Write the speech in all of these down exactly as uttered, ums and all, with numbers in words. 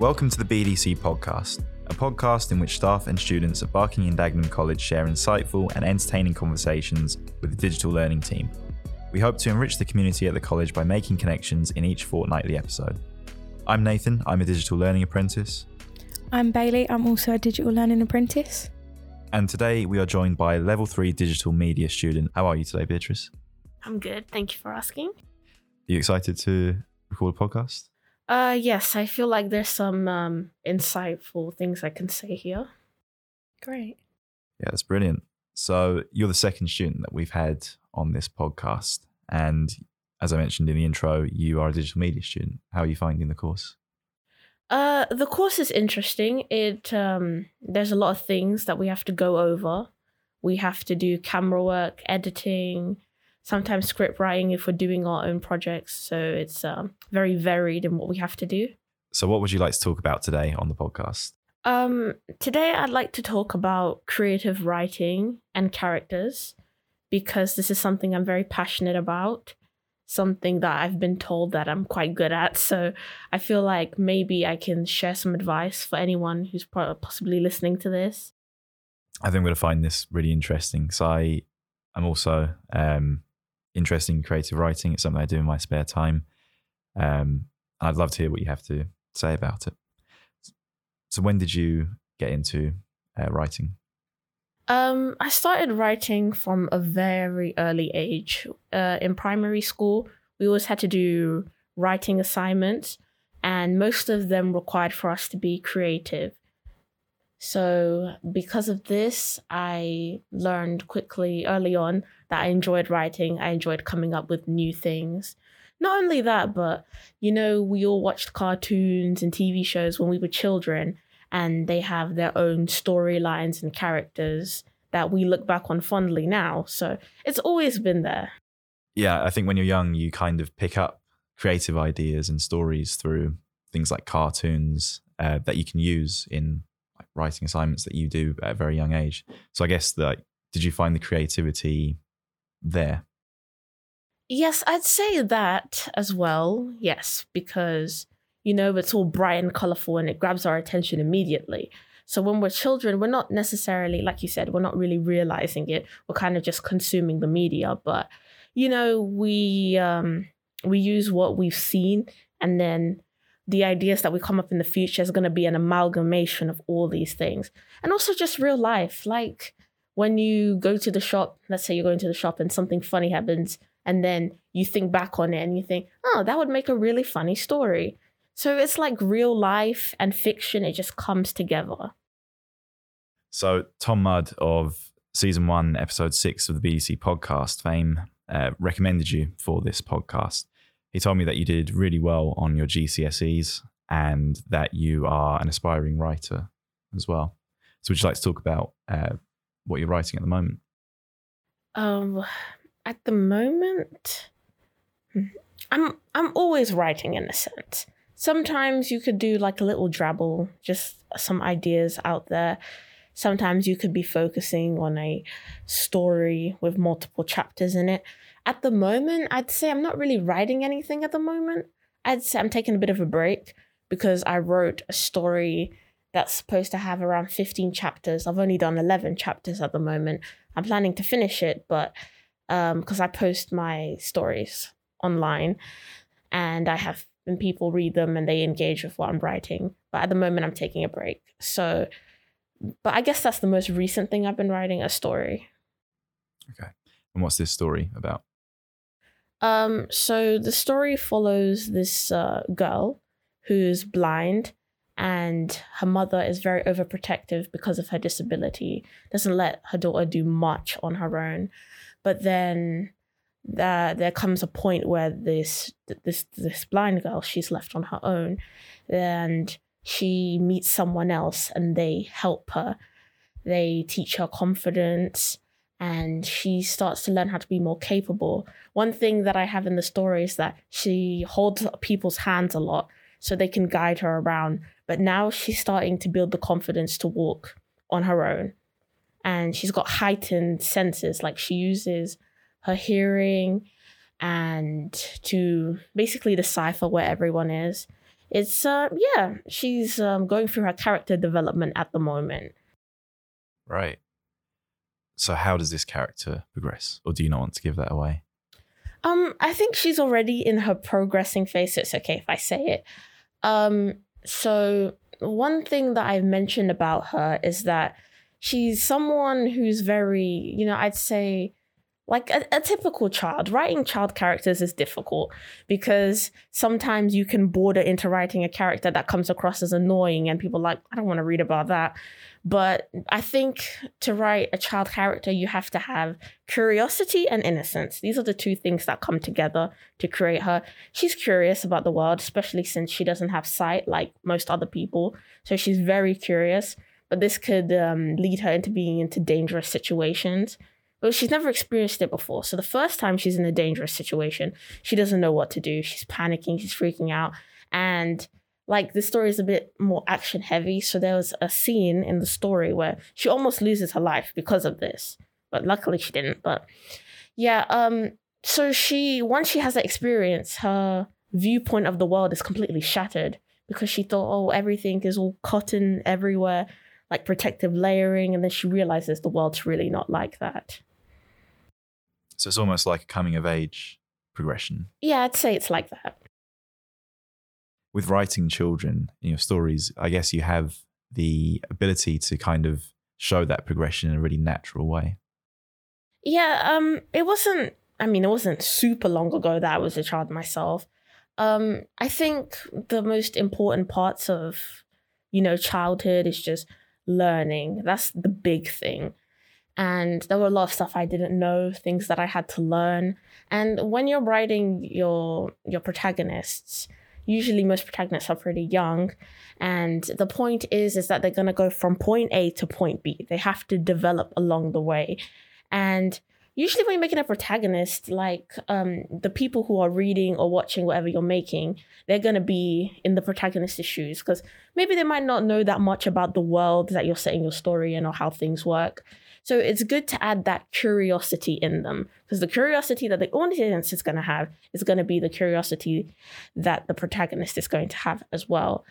Welcome to the B D C podcast, a podcast in which staff and students at Barking and Dagenham College share insightful and entertaining conversations with the digital learning team. We hope to enrich the community at the college by making connections in each fortnightly episode. I'm Nathan, I'm a digital learning apprentice. I'm Bailey, I'm also a digital learning apprentice. And today we are joined by level three digital media student. How are you today, Beatrice? I'm good, thank you for asking. Are you excited to record a podcast? Uh, yes, I feel like there's some um, insightful things I can say here. Great. Yeah, that's brilliant. So you're the second student that we've had on this podcast. And as I mentioned in the intro, you are a digital media student. How are you finding the course? Uh, the course is interesting. It um, there's a lot of things that we have to go over. We have to do camera work, editing, sometimes script writing if we're doing our own projects. So it's um, very varied in what we have to do. So what would you like to talk about today on the podcast? Um, today, I'd like to talk about creative writing and characters, because this is something I'm very passionate about, something that I've been told that I'm quite good at. So I feel like maybe I can share some advice for anyone who's possibly listening to this. I think we're going to find this really interesting. So I, I'm also... Um, interesting creative writing. It's something I do in my spare time. Um, and I'd love to hear what you have to say about it. So when did you get into uh, writing? Um, I started writing from a very early age. Uh, in primary school, we always had to do writing assignments, and most of them required for us to be creative. So because of this, I learned quickly early on that I enjoyed writing. I enjoyed coming up with new things. Not only that, but, you know, we all watched cartoons and T V shows when we were children, and they have their own storylines and characters that we look back on fondly now. So it's always been there. Yeah, I think when you're young, you kind of pick up creative ideas and stories through things like cartoons uh, that you can use in writing assignments that you do at a very young age. So I guess that, did you find the creativity there? Yes, I'd say that as well. Yes, because, you know, it's all bright and colourful and it grabs our attention immediately. So when we're children, we're not necessarily, like you said, we're not really realising it. We're kind of just consuming the media. But, you know, we um, we use what we've seen, and then the ideas that we come up in the future is going to be an amalgamation of all these things. And also just real life. Like when you go to the shop, let's say you're going to the shop and something funny happens, and then you think back on it and you think, oh, that would make a really funny story. So it's like real life and fiction. It just comes together. So Tom Mudd of season one, episode six of the B D C podcast fame uh, recommended you for this podcast. He told me that you did really well on your G C S Es and that you are an aspiring writer as well. So would you like to talk about uh, what you're writing at the moment? Um, at the moment, I'm I'm always writing in a sense. Sometimes you could do like a little drabble, just some ideas out there. Sometimes you could be focusing on a story with multiple chapters in it. At the moment, I'd say I'm not really writing anything at the moment. I'd say I'm taking a bit of a break because I wrote a story that's supposed to have around fifteen chapters. I've only done eleven chapters at the moment. I'm planning to finish it, but um, because I post my stories online and I have and people read them and they engage with what I'm writing. But at the moment, I'm taking a break. So, but I guess that's the most recent thing I've been writing, a story. Okay. And what's this story about? Um, so the story follows this uh, girl who's blind, and her mother is very overprotective because of her disability, doesn't let her daughter do much on her own. But then uh, there comes a point where this this this blind girl, she's left on her own, and she meets someone else and they help her. They teach her confidence, and she starts to learn how to be more capable. One thing that I have in the story is that she holds people's hands a lot so they can guide her around. But now she's starting to build the confidence to walk on her own. And she's got heightened senses, like she uses her hearing and to basically decipher where everyone is. it's, uh, yeah, she's um, going through her character development at the moment. Right. So how does this character progress? Or do you not want to give that away? Um, I think she's already in her progressing phase. So it's okay if I say it. Um, so one thing that I've mentioned about her is that she's someone who's very, you know, I'd say like a, a typical child. Writing child characters is difficult because sometimes you can border into writing a character that comes across as annoying and people are like, I don't want to read about that. But I think to write a child character, you have to have curiosity and innocence. These are the two things that come together to create her. She's curious about the world, especially since she doesn't have sight like most other people. So she's very curious, but this could um, lead her into being into dangerous situations. But she's never experienced it before. So the first time she's in a dangerous situation, she doesn't know what to do. She's panicking, she's freaking out. And like the story is a bit more action heavy. So there was a scene in the story where she almost loses her life because of this. But luckily she didn't. But yeah, um, so she once she has that experience, her viewpoint of the world is completely shattered because she thought, oh, everything is all cotton everywhere, like protective layering. And then she realizes the world's really not like that. So it's almost like a coming of age progression. Yeah, I'd say it's like that. With writing children in your stories, I guess you have the ability to kind of show that progression in a really natural way. Yeah, um, it wasn't, I mean, it wasn't super long ago that I was a child myself. Um, I think the most important parts of, you know, childhood is just learning. That's the big thing. And there were a lot of stuff I didn't know, things that I had to learn. And when you're writing your your protagonists, usually most protagonists are pretty young. And the point is, is that they're going to go from point A to point B. They have to develop along the way. And usually when you're making a protagonist, like um, the people who are reading or watching whatever you're making, they're going to be in the protagonist's shoes because maybe they might not know that much about the world that you're setting your story in or how things work. So it's good to add that curiosity in them because the curiosity that the audience is going to have is going to be the curiosity that the protagonist is going to have as well.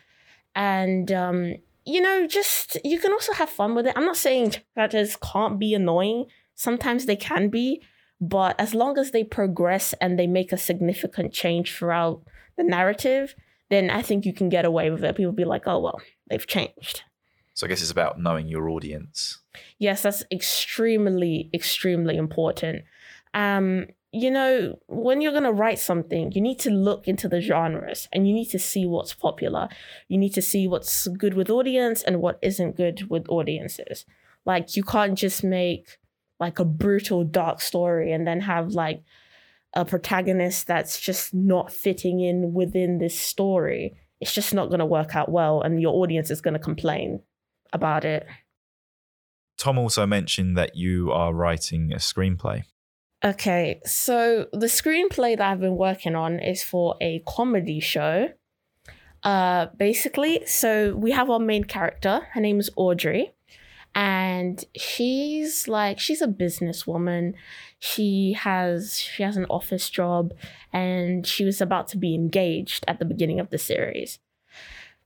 And, um, you know, just you can also have fun with it. I'm not saying characters can't be annoying. Sometimes they can be, but as long as they progress and they make a significant change throughout the narrative, then I think you can get away with it. People be like, oh, well, they've changed. So I guess it's about knowing your audience. Yes, that's extremely, extremely important. Um, you know, when you're going to write something, you need to look into the genres and you need to see what's popular. You need to see what's good with audience and what isn't good with audiences. Like you can't just make like a brutal dark story and then have like a protagonist that's just not fitting in within this story. It's just not going to work out well and your audience is going to complain about it. Tom also mentioned that you are writing a screenplay. Okay, so the screenplay that I've been working on is for a comedy show. Uh, basically, so we have our main character. Her name is Audrey. And she's like, she's a businesswoman. She has, she has an office job and she was about to be engaged at the beginning of the series.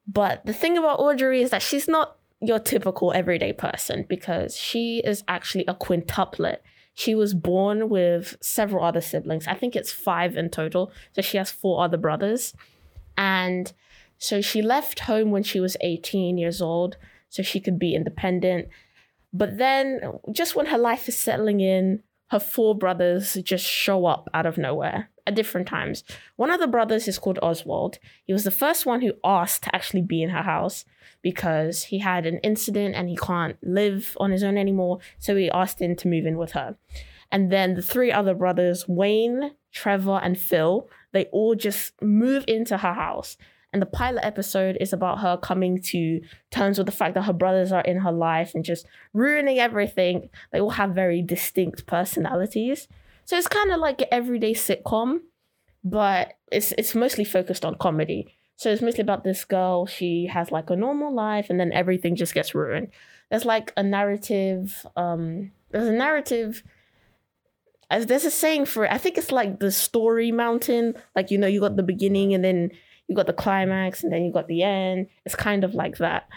But the thing about Audrey is that she's not your typical everyday person because she is actually a quintuplet. She was born with several other siblings. I think it's five in total. So she has four other brothers. And so she left home when she was eighteen years old, so she could be independent. But then just when her life is settling in, her four brothers just show up out of nowhere at different times. One of the brothers is called Oswald. He was the first one who asked to actually be in her house because he had an incident and he can't live on his own anymore. So he asked him to move in with her. And then the three other brothers, Wayne, Trevor, and Phil, they all just move into her house. And the pilot episode is about her coming to terms with the fact that her brothers are in her life and just ruining everything. They all have very distinct personalities. So it's kind of like an everyday sitcom, but it's it's mostly focused on comedy. So it's mostly about this girl. She has like a normal life and then everything just gets ruined. There's like a narrative. Um, there's a narrative. There's a saying for it. I think it's like the story mountain. Like, you know, you got the beginning and then you got the climax and then you got the end. It's kind of like that.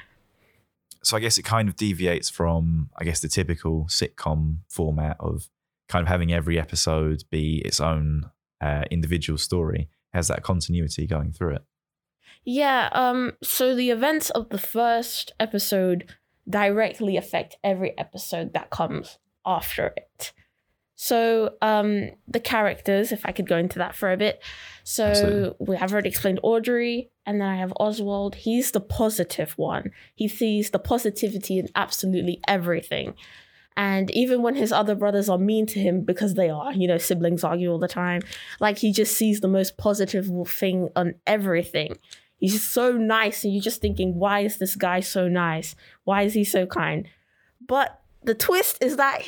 So I guess it kind of deviates from, I guess, the typical sitcom format of kind of having every episode be its own uh, individual story. It has that continuity going through it. Yeah, um, so the events of the first episode directly affect every episode that comes after it. So um, the characters, if I could go into that for a bit. So Absolutely. we have already explained Audrey, and then I have Oswald. He's the positive one. He sees the positivity in absolutely everything. And even when his other brothers are mean to him, because they are, you know, siblings argue all the time, like he just sees the most positive thing on everything. He's just so nice. And you're just thinking, why is this guy so nice? Why is he so kind? But the twist is that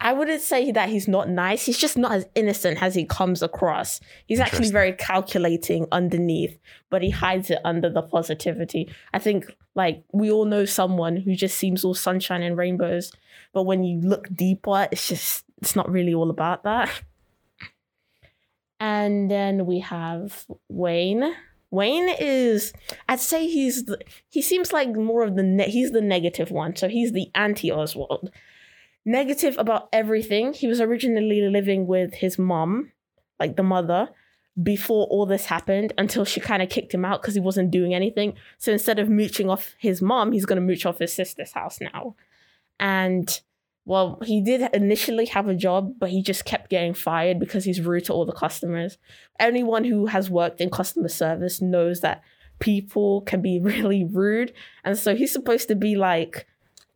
I wouldn't say that he's not nice. He's just not as innocent as he comes across. He's actually very calculating underneath, but he hides it under the positivity. I think, like, we all know someone who just seems all sunshine and rainbows, but when you look deeper, it's just, it's not really all about that. And then we have Wayne. Wayne is, I'd say he's, the, he seems like more of the, ne- he's the negative one. So he's the anti-Oswald. Negative about everything. He was originally living with his mom, like the mother, before all this happened, until she kind of kicked him out because he wasn't doing anything. So instead of mooching off his mom, he's going to mooch off his sister's house now. And, well, he did initially have a job, but he just kept getting fired because he's rude to all the customers. Anyone who has worked in customer service knows that people can be really rude. And so he's supposed to be like...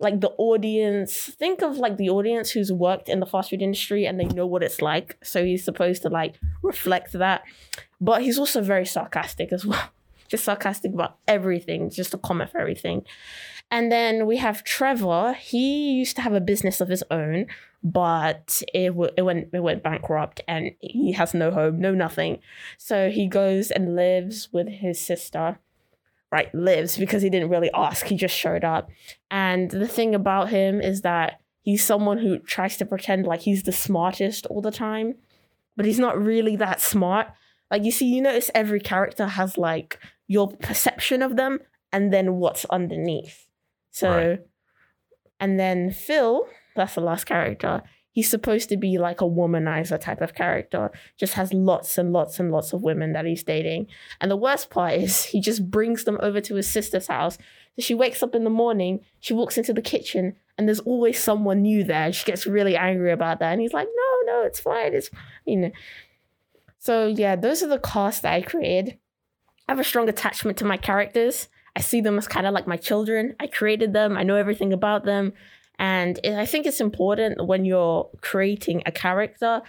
like the audience, think of like the audience who's worked in the fast food industry and they know what it's like. So he's supposed to like reflect that. But he's also very sarcastic as well. Just sarcastic about everything, just a comment for everything. And then we have Trevor. He used to have a business of his own, but it, w- it, went, it went bankrupt and he has no home, no nothing. So he goes and lives with his sister. Right, lives, because he didn't really ask. He just showed up. And the thing about him is that he's someone who tries to pretend like he's the smartest all the time, but he's not really that smart. Like, you see, you notice every character has, like, your perception of them and then what's underneath. So, right. And then Phil, that's the last character, he's supposed to be, like, a womanizer type of character. Just has lots and lots and lots of women that he's dating. And the worst part is he just brings them over to his sister's house. So she wakes up in the morning, she walks into the kitchen, and there's always someone new there. She gets really angry about that. And he's like, no, no, it's fine. It's, you know. So, yeah, those are the cast that I created. I have a strong attachment to my characters. I see them as kind of like my children. I created them. I know everything about them. And I think it's important when you're creating a character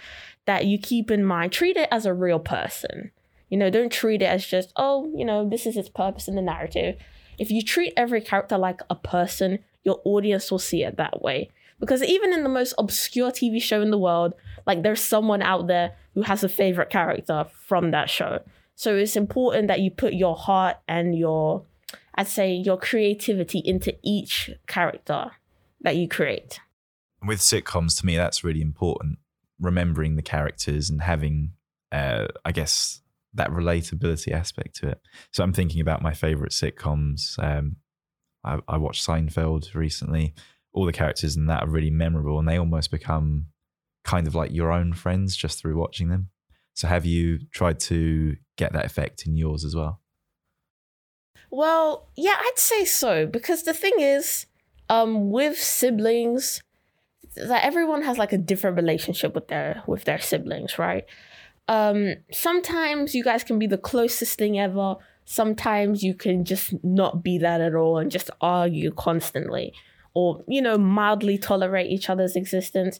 that you keep in mind, treat it as a real person. You know, don't treat it as just, oh, you know, this is its purpose in the narrative. If you treat every character like a person, your audience will see it that way. Because even in the most obscure T V show in the world, like there's someone out there who has a favorite character from that show. So it's important that you put your heart and your, I'd say, your creativity into each character that you create. With sitcoms, to me, that's really important, remembering the characters and having, uh, I guess, that relatability aspect to it. So I'm thinking about my favorite sitcoms. Um, I, I watched Seinfeld recently. All the characters in that are really memorable and they almost become kind of like your own friends just through watching them. So have you tried to get that effect in yours as well? Well, yeah, I'd say so, because the thing is, Um, with siblings, like everyone has like a different relationship with their with their siblings, right? Um, sometimes you guys can be the closest thing ever. Sometimes you can just not be that at all and just argue constantly, or, you know, mildly tolerate each other's existence.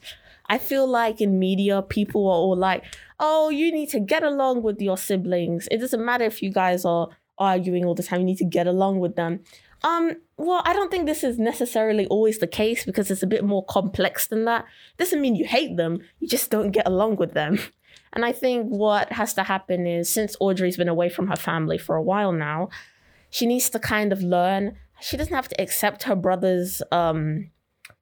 I feel like in media, people are all like, "Oh, you need to get along with your siblings. It doesn't matter if you guys are arguing all the time. You need to get along with them." Um, well, I don't think this is necessarily always the case, because it's a bit more complex than that. Doesn't mean you hate them, you just don't get along with them. And I think what has to happen is, since Audrey's been away from her family for a while now, she needs to kind of learn. She doesn't have to accept her brothers, um,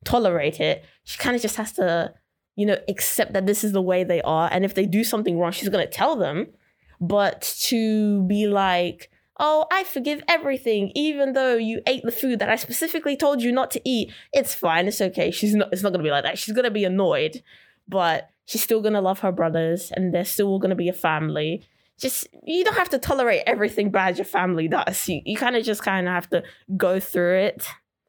tolerate it. She kind of just has to, you know, accept that this is the way they are. And if they do something wrong, she's going to tell them. but to be like, oh, I forgive everything, even though you ate the food that I specifically told you not to eat. It's fine. It's okay. She's not, it's not going to be like that. She's going to be annoyed, but she's still going to love her brothers and they're still going to be a family. Just, you don't have to tolerate everything bad your family does. You, you kind of just kind of have to go through it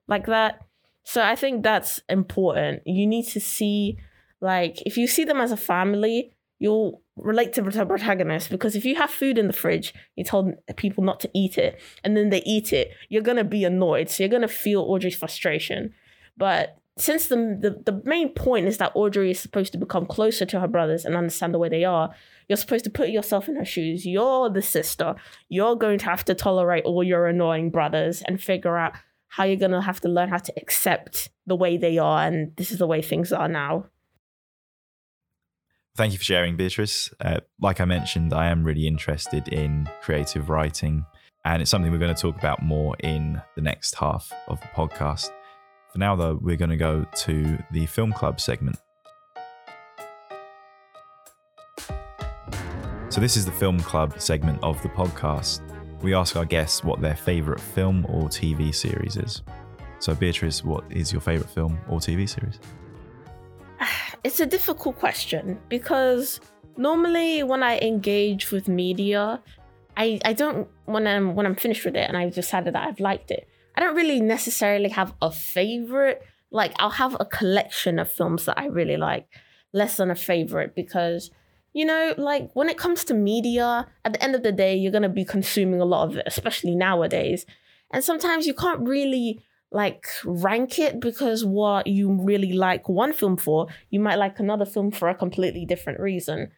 like that. So I think that's important. You need to see, like, if you see them as a family, you'll relate to the protagonist, because if you have food in the fridge, you told people not to eat it, and then they eat it, you're going to be annoyed. So you're going to feel Audrey's frustration. But since the, the the main point is that Audrey is supposed to become closer to her brothers and understand the way they are, you're supposed to put yourself in her shoes. You're the sister. You're going to have to tolerate all your annoying brothers and figure out how you're going to have to learn how to accept the way they are, and this is the way things are now. Thank you for sharing, Beatrice. Uh, like I mentioned, I am really interested in creative writing, and it's something we're going to talk about more in the next half of the podcast. For now, though, we're going to go to the Film Club segment. So this is the Film Club segment of the podcast. We ask our guests what their favourite film or T V series is. So Beatrice, what is your favourite film or T V series? It's a difficult question, because normally when I engage with media, I, I don't, when I'm, when I'm finished with it and I've decided that I've liked it, I don't really necessarily have a favourite. Like, I'll have a collection of films that I really like, less than a favourite, because... you know, like, when it comes to media, at the end of the day, you're going to be consuming a lot of it, especially nowadays. And sometimes you can't really, like, rank it, because what you really like one film for, you might like another film for a completely different reason.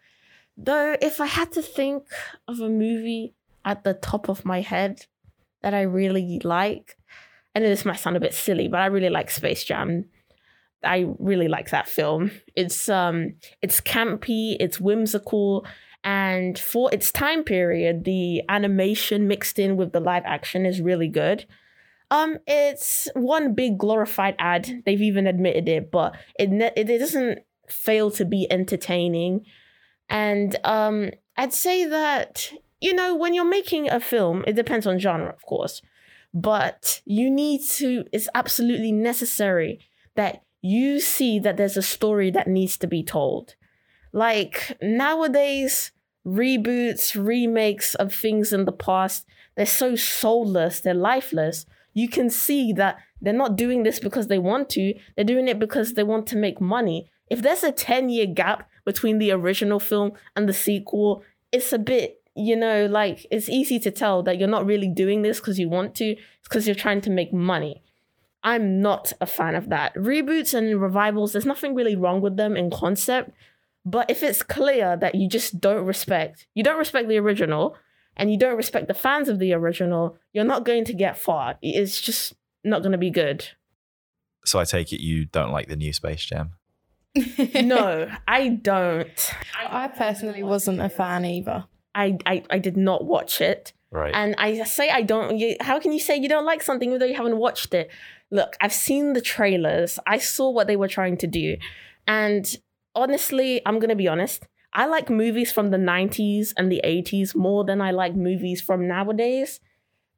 Though, if I had to think of a movie at the top of my head that I really like, I know this might sound a bit silly, but I really like Space Jam. I really like that film. It's um, it's campy, it's whimsical, and for its time period, the animation mixed in with the live action is really good. Um, it's one big glorified ad. They've even admitted it, but it ne- it doesn't fail to be entertaining. And um, I'd say that, you know, when you're making a film, it depends on genre, of course, but you need to. It's absolutely necessary that you see that there's a story that needs to be told. Like, nowadays, reboots, remakes of things in the past, they're so soulless, they're lifeless. You can see that they're not doing this because they want to, they're doing it because they want to make money. If there's a ten-year gap between the original film and the sequel, it's a bit, you know, like, it's easy to tell that you're not really doing this because you want to, it's because you're trying to make money. I'm not a fan of that. Reboots and revivals, there's nothing really wrong with them in concept, but if it's clear that you just don't respect, you don't respect the original and you don't respect the fans of the original, you're not going to get far. It's just not going to be good. So I take it you don't like the new Space Jam? No, I don't. I personally wasn't a fan either. I, I, I did not watch it. Right. And I say I don't, you, how can you say you don't like something even though you haven't watched it? Look, I've seen the trailers. I saw what they were trying to do. And honestly, I'm going to be honest. I like movies from the nineties and the eighties more than I like movies from nowadays.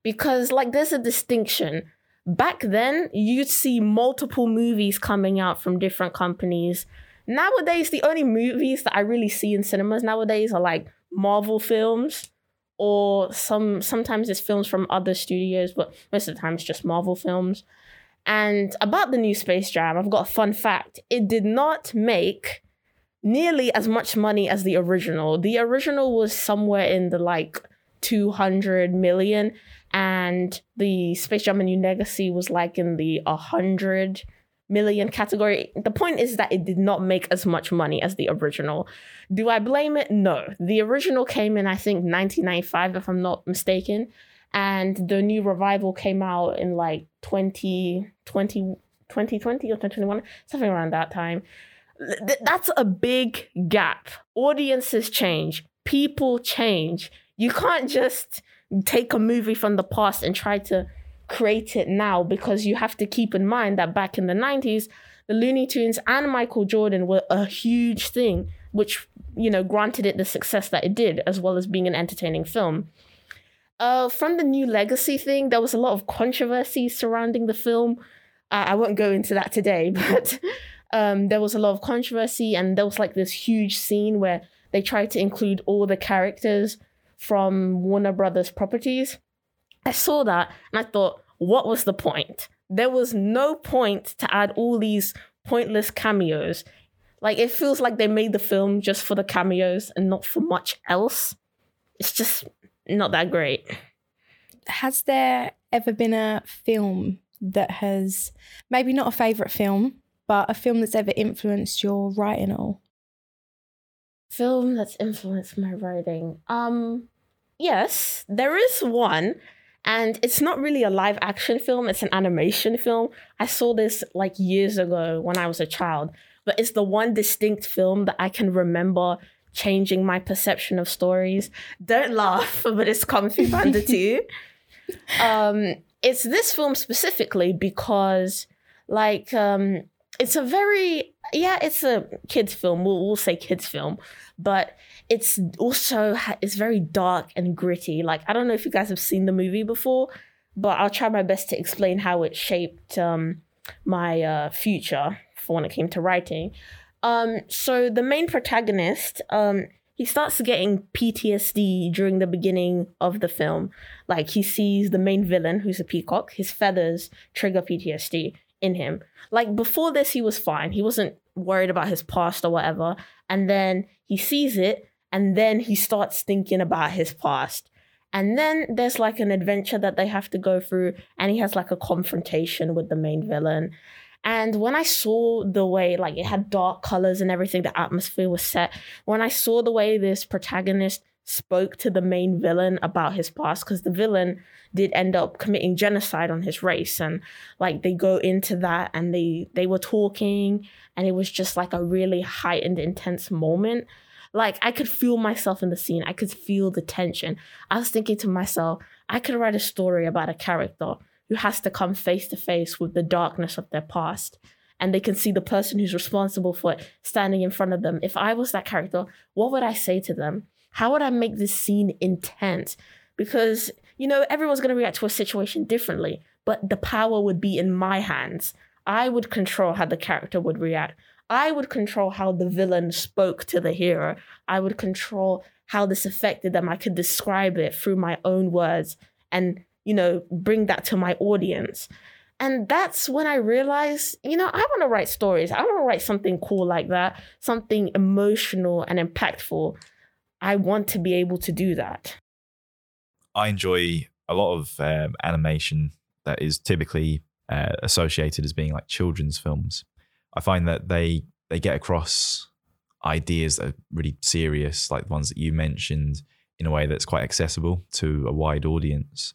Because, like, there's a distinction. Back then, you'd see multiple movies coming out from different companies. Nowadays, the only movies that I really see in cinemas nowadays are, like, Marvel films. Or some sometimes it's films from other studios, but most of the time it's just Marvel films. And about the new Space Jam, I've got a fun fact. It did not make nearly as much money as the original. The original was somewhere in the, like, two hundred million, and the Space Jam: A New Legacy was, like, in the one hundred million category. The point is that it did not make as much money as the original. Do I blame it? No. The original came in, I think, nineteen ninety-five, if I'm not mistaken. And the new revival came out in, like, twenty twenty, twenty twenty or twenty twenty-one, something around that time. Th- that's a big gap. Audiences change. People change. You can't just take a movie from the past and try to create it now, because you have to keep in mind that back in the nineties, the Looney Tunes and Michael Jordan were a huge thing. which, you know, granted it the success that it did, as well as being an entertaining film. Uh, from the New Legacy thing, there was a lot of controversy surrounding the film. Uh, I won't go into that today, but um, there was a lot of controversy, and there was like this huge scene where they tried to include all the characters from Warner Brothers properties. I saw that and I thought, what was the point? There was no point to add all these pointless cameos. Like, it feels like they made the film just for the cameos and not for much else. It's just not that great. Has there ever been a film that has, maybe not a favourite film, but a film that's ever influenced your writing at all? Film that's influenced my writing? Um, yes, there is one. And it's not really a live action film. It's an animation film. I saw this like years ago when I was a child, but it's the one distinct film that I can remember changing my perception of stories. Don't laugh, but it's Kung Fu Panda two. Um, it's this film specifically because like, um, it's a very, yeah, it's a kids film. We'll, we'll say kids film, but it's also, it's very dark and gritty. Like, I don't know if you guys have seen the movie before, but I'll try my best to explain how it shaped um, my uh, future for when it came to writing. Um, so the main protagonist, um, he starts getting P T S D during the beginning of the film. Like, he sees the main villain, who's a peacock, his feathers trigger P T S D in him. Like, before this, he was fine. He wasn't worried about his past or whatever. And then he sees it, and then he starts thinking about his past. And then there's like an adventure that they have to go through, and he has like a confrontation with the main villain. And when I saw the way, like, it had dark colors and everything, the atmosphere was set. When I saw the way this protagonist spoke to the main villain about his past, because the villain did end up committing genocide on his race, and like they go into that, and they they were talking, and it was just like a really heightened, intense moment. Like, I could feel myself in the scene. I could feel the tension. I was thinking to myself, I could write a story about a character who has to come face to face with the darkness of their past, and they can see the person who's responsible for it standing in front of them. If I was that character, what would I say to them? How would I make this scene intense? Because, you know, everyone's going to react to a situation differently, but the power would be in my hands. I would control how the character would react. I would control how the villain spoke to the hero. I would control how this affected them. I could describe it through my own words and, you know, bring that to my audience. And that's when I realized, you know, I want to write stories. I want to write something cool like that, something emotional and impactful. I want to be able to do that. I enjoy a lot of um, animation that is typically uh, associated as being like children's films. I find that they they get across ideas that are really serious, like the ones that you mentioned, in a way that's quite accessible to a wide audience.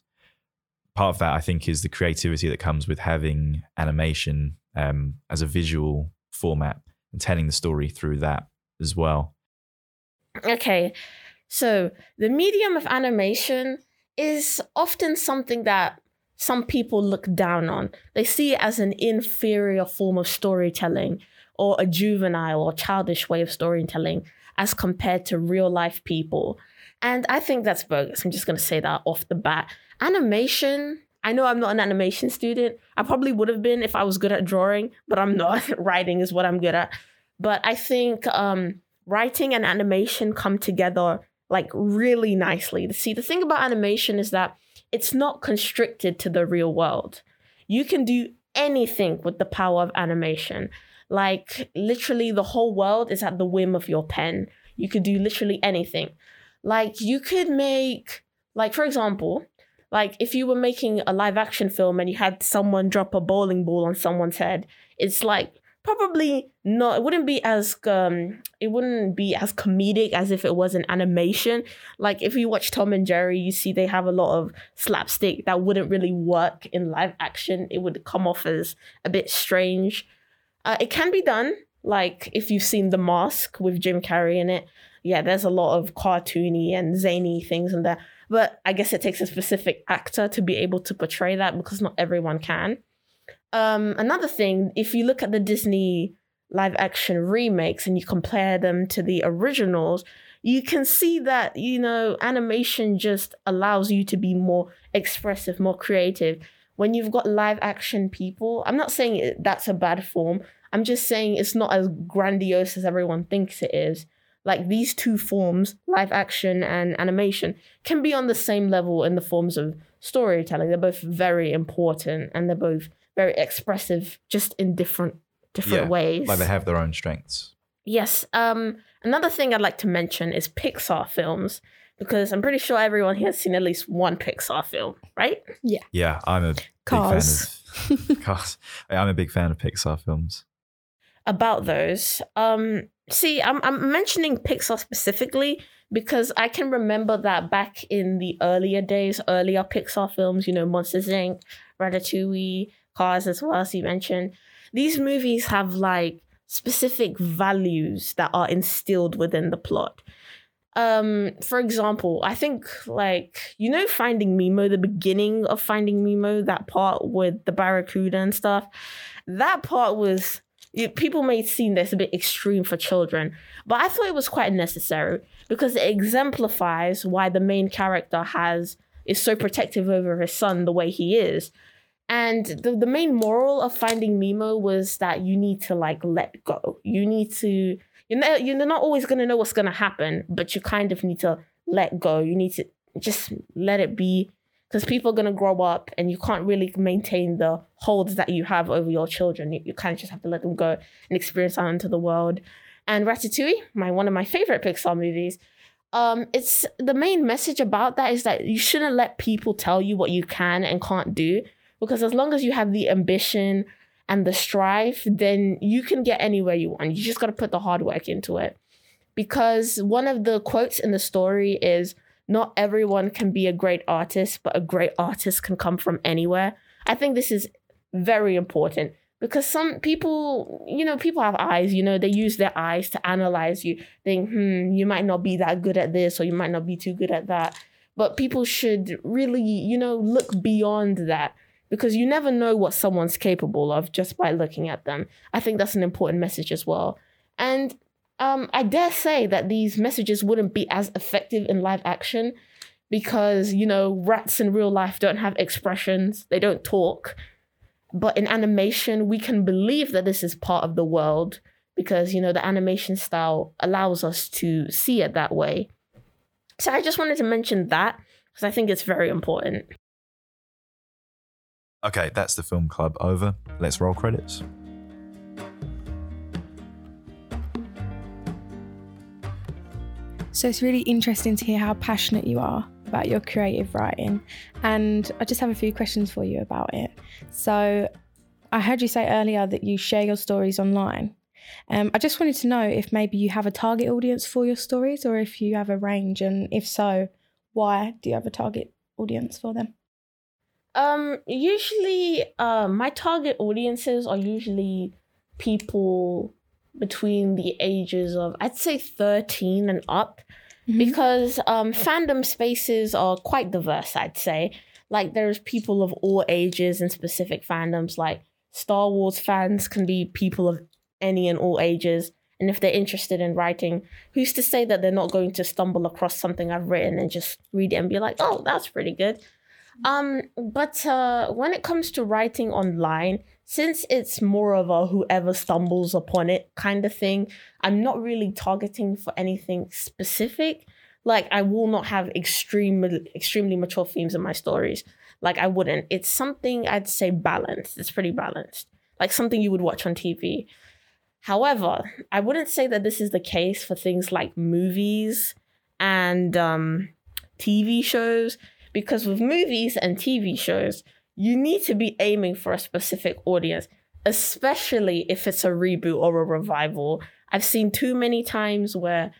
Part of that, I think, is the creativity that comes with having animation um, as a visual format and telling the story through that as well. Okay, so the medium of animation is often something that some people look down on. They see it as an inferior form of storytelling, or a juvenile or childish way of storytelling as compared to real life people. And I think that's bogus. I'm just going to say that off the bat. Animation, I know I'm not an animation student. I probably would have been if I was good at drawing, but I'm not. Writing is what I'm good at. But I think... um, writing and animation come together like really nicely. See, the thing about animation is that it's not constricted to the real world. You can do anything with the power of animation. Like, literally the whole world is at the whim of your pen. You could do literally anything. Like, you could make, like, for example, like if you were making a live action film and you had someone drop a bowling ball on someone's head, it's like, probably not, it wouldn't be as um it wouldn't be as comedic as if it was an animation. Like, if you watch Tom and Jerry, you see they have a lot of slapstick that wouldn't really work in live action. It would come off as a bit strange. Uh, it can be done, like if you've seen The Mask with Jim Carrey in it. Yeah, there's a lot of cartoony and zany things in there, but I guess it takes a specific actor to be able to portray that, because not everyone can. Um, another thing, if you look at the Disney live action remakes and you compare them to the originals, you can see that, you know, animation just allows you to be more expressive, more creative. When you've got live action people, I'm not saying that's a bad form. I'm just saying it's not as grandiose as everyone thinks it is. Like, these two forms, live action and animation, can be on the same level in the forms of storytelling. They're both very important and they're both very expressive, just in different different yeah, ways. Like, they have their own strengths. Yes. Um. Another thing I'd like to mention is Pixar films, because I'm pretty sure everyone here has seen at least one Pixar film, right? Yeah. Yeah, I'm a Cars. big fan of Cars. I'm a big fan of Pixar films. About those, um, see, I'm I'm mentioning Pixar specifically because I can remember that back in the earlier days, earlier Pixar films, you know, Monsters Incorporated, Ratatouille, Cars, as well as you mentioned, these movies have like specific values that are instilled within the plot. Um, for example, I think like, you know, Finding Nemo, the beginning of Finding Nemo, that part with the barracuda and stuff, that part was, people may seem that's a bit extreme for children, but I thought it was quite necessary because it exemplifies why the main character has is so protective over his son the way he is. And the, the main moral of Finding Nemo was that you need to like let go. You need to, you know, you're not always going to know what's going to happen, but you kind of need to let go. You need to just let it be, because people are going to grow up and you can't really maintain the holds that you have over your children. You, you kind of just have to let them go and experience out into the world. And Ratatouille, my one of my favorite Pixar movies, um, it's the main message about that is that you shouldn't let people tell you what you can and can't do, because as long as you have the ambition and the strive, then you can get anywhere you want. You just got to put the hard work into it. Because one of the quotes in the story is, "Not everyone can be a great artist, but a great artist can come from anywhere." I think this is very important because some people, you know, people have eyes, you know, they use their eyes to analyze you, think, hmm, you might not be that good at this or you might not be too good at that. But people should really, you know, look beyond that, because you never know what someone's capable of just by looking at them. I think that's an important message as well. And Um, I dare say that these messages wouldn't be as effective in live action because, you know, rats in real life don't have expressions. They don't talk. But in animation, we can believe that this is part of the world because, you know, the animation style allows us to see it that way. So I just wanted to mention that because I think it's very important. Okay, that's the film club over. Let's roll credits. So it's really interesting to hear how passionate you are about your creative writing. And I just have a few questions for you about it. So I heard you say earlier that you share your stories online. Um, I just wanted to know if maybe you have a target audience for your stories or if you have a range, and if so, why do you have a target audience for them? Um, usually uh, my target audiences are usually people between the ages of, I'd say, thirteen and up, mm-hmm. because um, fandom spaces are quite diverse, I'd say. Like, there's people of all ages in specific fandoms. Like, Star Wars fans can be people of any and all ages. And if they're interested in writing, who's to say that they're not going to stumble across something I've written and just read it and be like, oh, that's pretty good. Um, but uh, when it comes to writing online, since it's more of a whoever stumbles upon it kind of thing, I'm not really targeting for anything specific. Like, I will not have extreme, extremely mature themes in my stories. Like, I wouldn't. It's something I'd say balanced. It's pretty balanced. Like, something you would watch on T V. However, I wouldn't say that this is the case for things like movies and um, T V shows, because with movies and T V shows, you need to be aiming for a specific audience, especially if it's a reboot or a revival. I've seen too many times where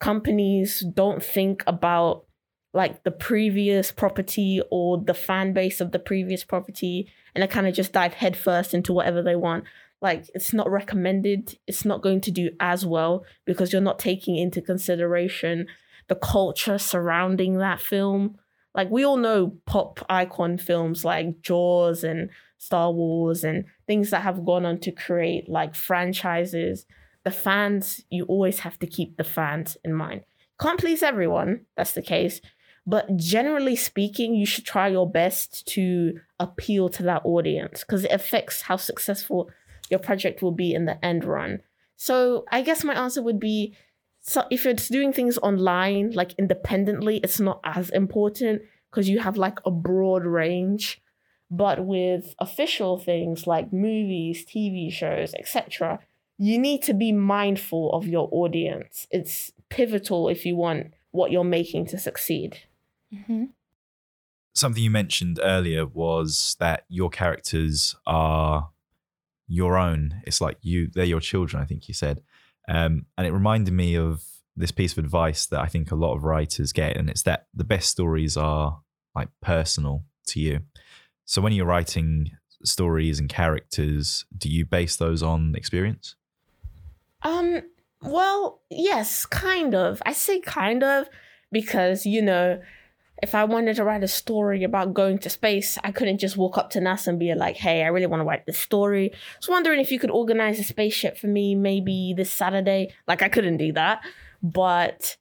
companies don't think about like the previous property or the fan base of the previous property, and they kind of just dive headfirst into whatever they want. Like, it's not recommended. It's not going to do as well because you're not taking into consideration the culture surrounding that film. Like, we all know pop icon films like Jaws and Star Wars and things that have gone on to create like franchises, the fans, you always have to keep the fans in mind. Can't please everyone, that's the case. But generally speaking, you should try your best to appeal to that audience because it affects how successful your project will be in the end run. So I guess my answer would be, so if you're just doing things online, like independently, it's not as important because you have like a broad range. But with official things like movies, T V shows, et cetera, you need to be mindful of your audience. It's pivotal if you want what you're making to succeed. Mm-hmm. Something you mentioned earlier was that your characters are your own. It's like you, they're your children, I think you said. Um, and it reminded me of this piece of advice that I think a lot of writers get, and it's that the best stories are like personal to you. So when you're writing stories and characters, do you base those on experience? Um, well, yes, kind of. I say kind of because, you know, if I wanted to write a story about going to space, I couldn't just walk up to NASA and be like, hey, I really want to write this story. I was wondering if you could organize a spaceship for me maybe this Saturday. Like, I couldn't do that. But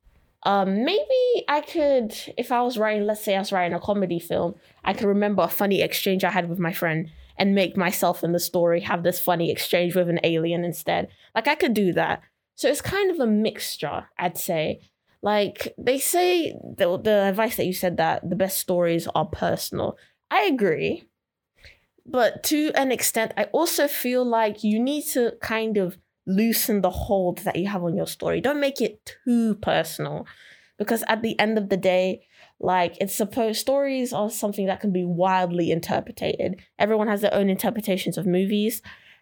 Um, maybe I could, if I was writing, let's say I was writing a comedy film, I could remember a funny exchange I had with my friend and make myself in the story have this funny exchange with an alien instead. Like, I could do that. So it's kind of a mixture, I'd say. Like, they say, the, the advice that you said that the best stories are personal. I agree. But to an extent, I also feel like you need to kind of loosen the hold that you have on your story. Don't make it too personal, because at the end of the day, like, it's supposed, stories are something that can be wildly interpreted. Everyone has their own interpretations of movies,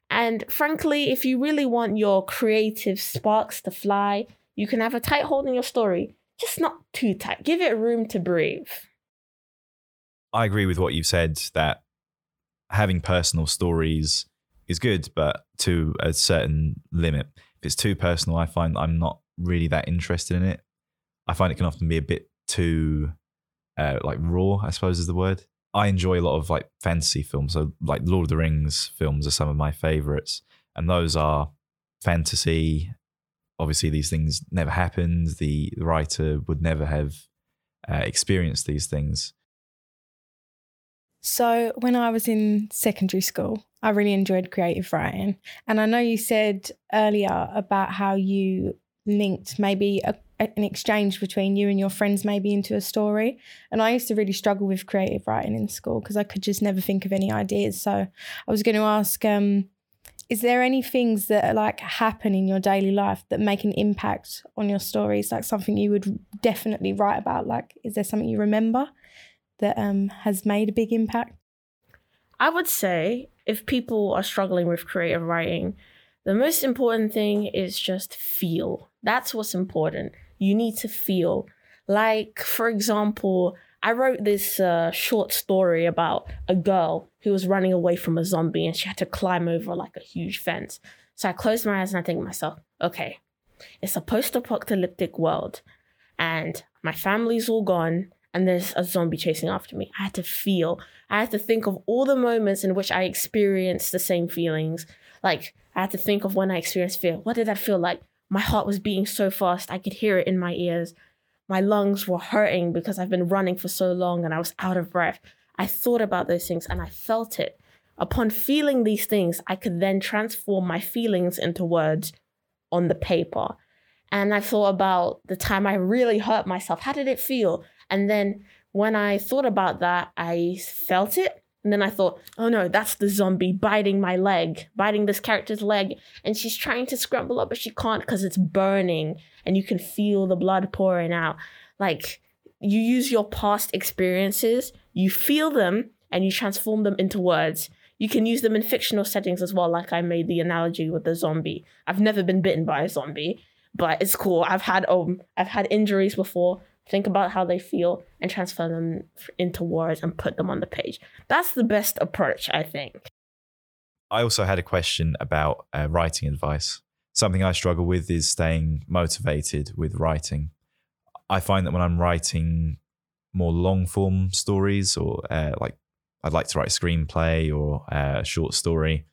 and frankly, if you really want your creative sparks to fly, you can have a tight hold on your story, just not too tight. Give it room to breathe. I agree with what you've said, that having personal stories is good, but to a certain limit. If it's too personal, I find I'm not really that interested in it. I find it can often be a bit too uh, like raw, I suppose is the word. I enjoy a lot of like fantasy films. So like Lord of the Rings films are some of my favorites, and those are fantasy. Obviously these things never happened. The writer would never have uh, experienced these things. So when I was in secondary school, I really enjoyed creative writing. And I know you said earlier about how you linked maybe a, an exchange between you and your friends maybe into a story. And I used to really struggle with creative writing in school because I could just never think of any ideas. So I was going to ask, um, is there any things that are like happen in your daily life that make an impact on your stories? Like something you would definitely write about? Like, is there something you remember that um, has made a big impact? I would say if people are struggling with creative writing, the most important thing is just feel. That's what's important. You need to feel. Like, for example, I wrote this uh, short story about a girl who was running away from a zombie and she had to climb over like a huge fence. So I closed my eyes and I think to myself, okay, it's a post-apocalyptic world and my family's all gone, and there's a zombie chasing after me. I had to feel. I had to think of all the moments in which I experienced the same feelings. Like, I had to think of when I experienced fear. What did that feel like? My heart was beating so fast, I could hear it in my ears. My lungs were hurting because I've been running for so long and I was out of breath. I thought about those things and I felt it. Upon feeling these things, I could then transform my feelings into words on the paper. And I thought about the time I really hurt myself. How did it feel? And then when I thought about that, I felt it. And then I thought, oh no, that's the zombie biting my leg, biting this character's leg. And she's trying to scramble up, but she can't because it's burning and you can feel the blood pouring out. Like, you use your past experiences, you feel them, and you transform them into words. You can use them in fictional settings as well. Like, I made the analogy with the zombie. I've never been bitten by a zombie, but it's cool. I've had um, I've had injuries before. Think about how they feel and transfer them into words and put them on the page. That's the best approach, I think. I also had a question about uh, writing advice. Something I struggle with is staying motivated with writing. I find that when I'm writing more long form stories or uh, like I'd like to write a screenplay or a short story,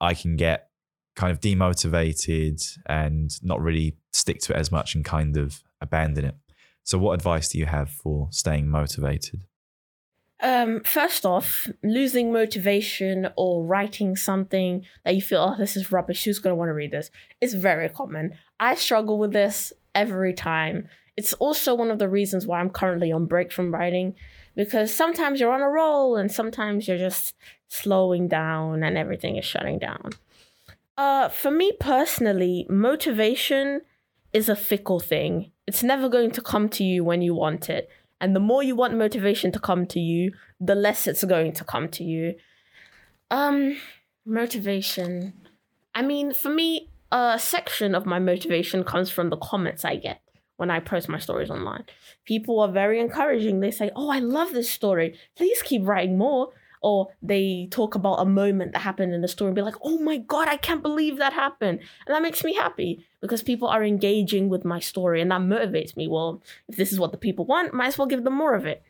I can get kind of demotivated and not really stick to it as much and kind of abandon it. So what advice do you have for staying motivated? Um, first off, losing motivation or writing something that you feel, oh, this is rubbish, who's going to want to read this? It's very common. I struggle with this every time. It's also one of the reasons why I'm currently on break from writing, because sometimes you're on a roll and sometimes you're just slowing down and everything is shutting down. Uh, for me personally, motivation is a fickle thing. It's never going to come to you when you want it. And the more you want motivation to come to you, the less it's going to come to you. Um, motivation. I mean, for me, a section of my motivation comes from the comments I get when I post my stories online. People are very encouraging. They say, oh, I love this story. Please keep writing more. Or they talk about a moment that happened in the story and be like, oh my God, I can't believe that happened. And that makes me happy because people are engaging with my story and that motivates me. Well, if this is what the people want, might as well give them more of it.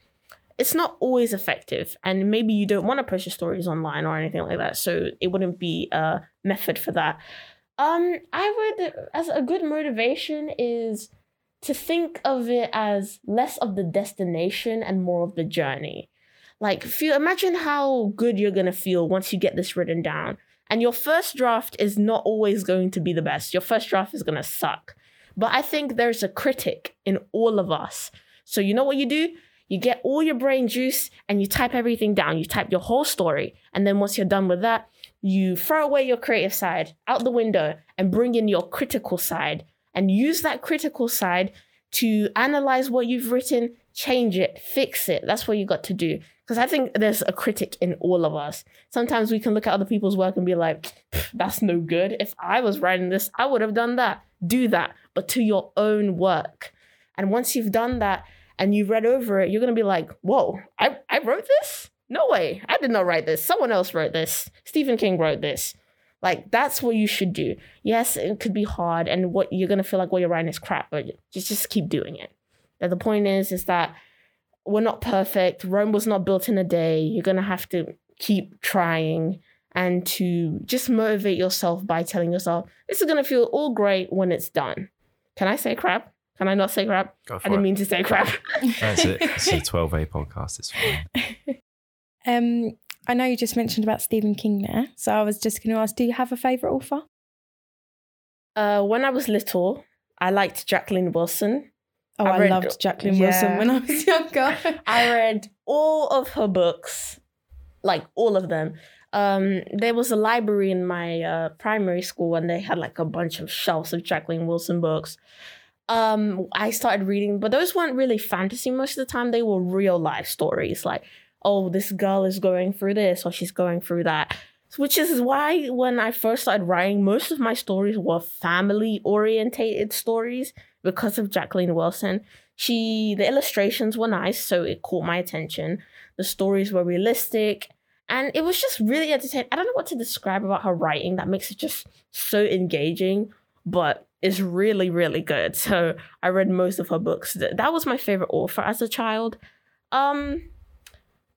It's not always effective. And maybe you don't want to post your stories online or anything like that. So it wouldn't be a method for that. Um, I would, as a good motivation is to think of it as less of the destination and more of the journey. Like, feel, imagine how good you're going to feel once you get this written down. And your first draft is not always going to be the best. Your first draft is going to suck. But I think there's a critic in all of us. So you know what you do? You get all your brain juice and you type everything down. You type your whole story. And then once you're done with that, you throw away your creative side out the window and bring in your critical side and use that critical side to analyze what you've written, change it, fix it. That's what you got to do. Because I think there's a critic in all of us. Sometimes we can look at other people's work and be like, that's no good. If I was writing this, I would have done that. Do that, but to your own work. And once you've done that and you read over it, you're going to be like, whoa, I, I wrote this? No way. I did not write this. Someone else wrote this. Stephen King wrote this. Like, that's what you should do. Yes, it could be hard. And what you're going to feel like what you're writing is crap, but just, just keep doing it. But the point is, is that we're not perfect. Rome was not built in a day. You're going to have to keep trying and to just motivate yourself by telling yourself, this is going to feel all great when it's done. Can I say crap? Can I not say crap? I didn't it. mean to say crap. That's it. It's a twelve A podcast. It's fine. Um, I know you just mentioned about Stephen King there, so I was just going to ask, do you have a favourite author? Uh, when I was little, I liked Jacqueline Wilson. Oh, I, I read, loved Jacqueline yeah. Wilson when I was younger. I read all of her books, like all of them. Um, there was a library in my uh, primary school and they had like a bunch of shelves of Jacqueline Wilson books. Um, I started reading, but those weren't really fantasy most of the time. They were real life stories like, oh, this girl is going through this or she's going through that. Which is why when I first started writing, most of my stories were family-orientated stories because of Jacqueline Wilson. She, the illustrations were nice, so it caught my attention. The stories were realistic, and it was just really entertaining. I don't know what to describe about her writing that makes it just so engaging, but it's really, really good. So I read most of her books. That was my favorite author as a child. Um,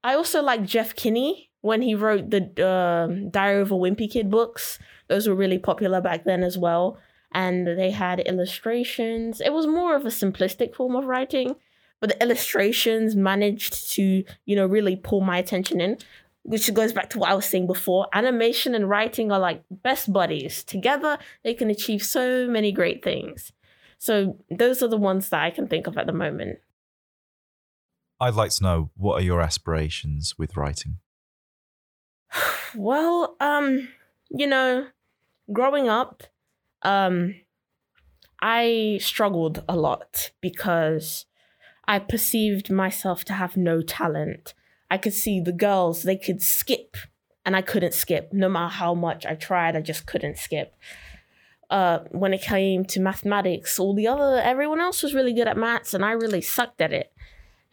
I also like Jeff Kinney. When he wrote the uh, Diary of a Wimpy Kid books, those were really popular back then as well. And they had illustrations. It was more of a simplistic form of writing, but the illustrations managed to, you know, really pull my attention in, which goes back to what I was saying before. Animation and writing are like best buddies. Together, they can achieve so many great things. So those are the ones that I can think of at the moment. I'd like to know, what are your aspirations with writing? Well, um, you know, growing up, um, I struggled a lot because I perceived myself to have no talent. I could see the girls, they could skip and I couldn't skip. No matter how much I tried, I just couldn't skip. Uh, when it came to mathematics, all the other, everyone else was really good at maths and I really sucked at it.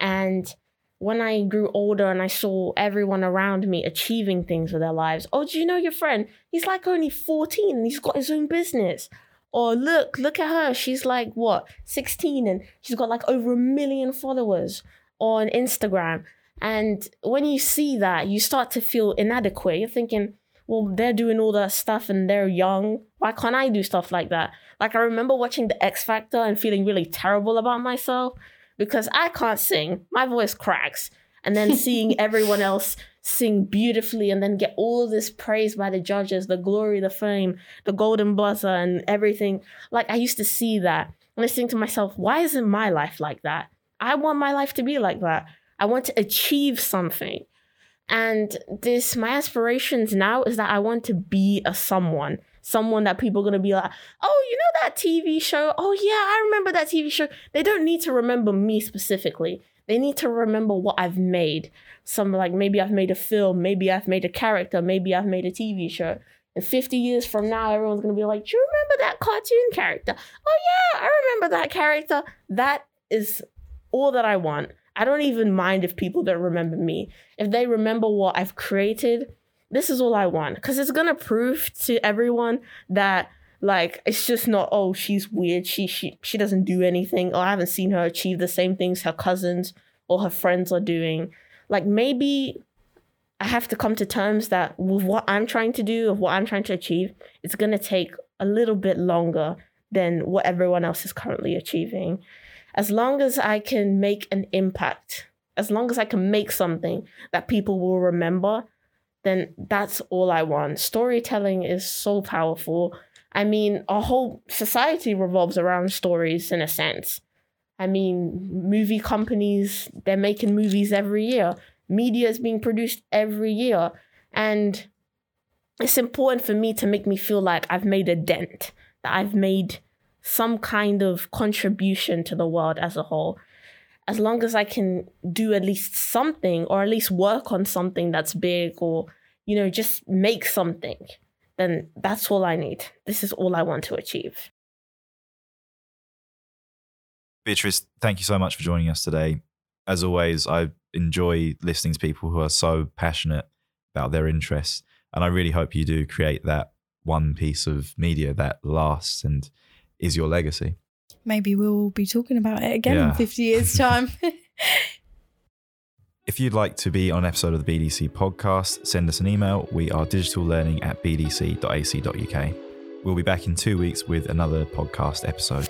And when I grew older and I saw everyone around me achieving things with their lives, oh, do you know your friend? He's like only fourteen and he's got his own business. Or look, look at her. She's like, what, sixteen and she's got like over a million followers on Instagram. And when you see that, you start to feel inadequate. You're thinking, well, they're doing all that stuff and they're young. Why can't I do stuff like that? Like, I remember watching The X Factor and feeling really terrible about myself because I can't sing. My voice cracks. And then seeing everyone else sing beautifully and then get all this praise by the judges, the glory, the fame, the golden buzzer and everything. Like, I used to see that. And I was thinking to myself, why isn't my life like that? I want my life to be like that. I want to achieve something. And this, my aspirations now is that I want to be a someone. Someone that people are going to be like, oh, you know that T V show? Oh, yeah, I remember that T V show. They don't need to remember me specifically. They need to remember what I've made. Some like, maybe I've made a film, maybe I've made a character, maybe I've made a T V show. And fifty years from now, everyone's going to be like, do you remember that cartoon character? Oh, yeah, I remember that character. That is all that I want. I don't even mind if people don't remember me. If they remember what I've created, this is all I want. Because it's going to prove to everyone that, like, it's just not, oh, she's weird. She she she doesn't do anything. Or I haven't seen her achieve the same things her cousins or her friends are doing. Like, maybe I have to come to terms that with what I'm trying to do, of what I'm trying to achieve, it's going to take a little bit longer than what everyone else is currently achieving. As long as I can make an impact, as long as I can make something that people will remember, then that's all I want. Storytelling is so powerful. I mean, our whole society revolves around stories in a sense. I mean, movie companies, they're making movies every year. Media is being produced every year. And it's important for me to make me feel like I've made a dent, that I've made some kind of contribution to the world as a whole. As long as I can do at least something, or at least work on something that's big, or, you know, just make something, then that's all I need. This is all I want to achieve. Beatrice, thank you so much for joining us today. As always, I enjoy listening to people who are so passionate about their interests. And I really hope you do create that one piece of media that lasts and is your legacy. Maybe we'll be talking about it again yeah. in fifty years' time. If you'd like to be on an episode of the B D C podcast, send us an email. We are digitallearning at b d c dot a c dot u k. We'll be back in two weeks with another podcast episode.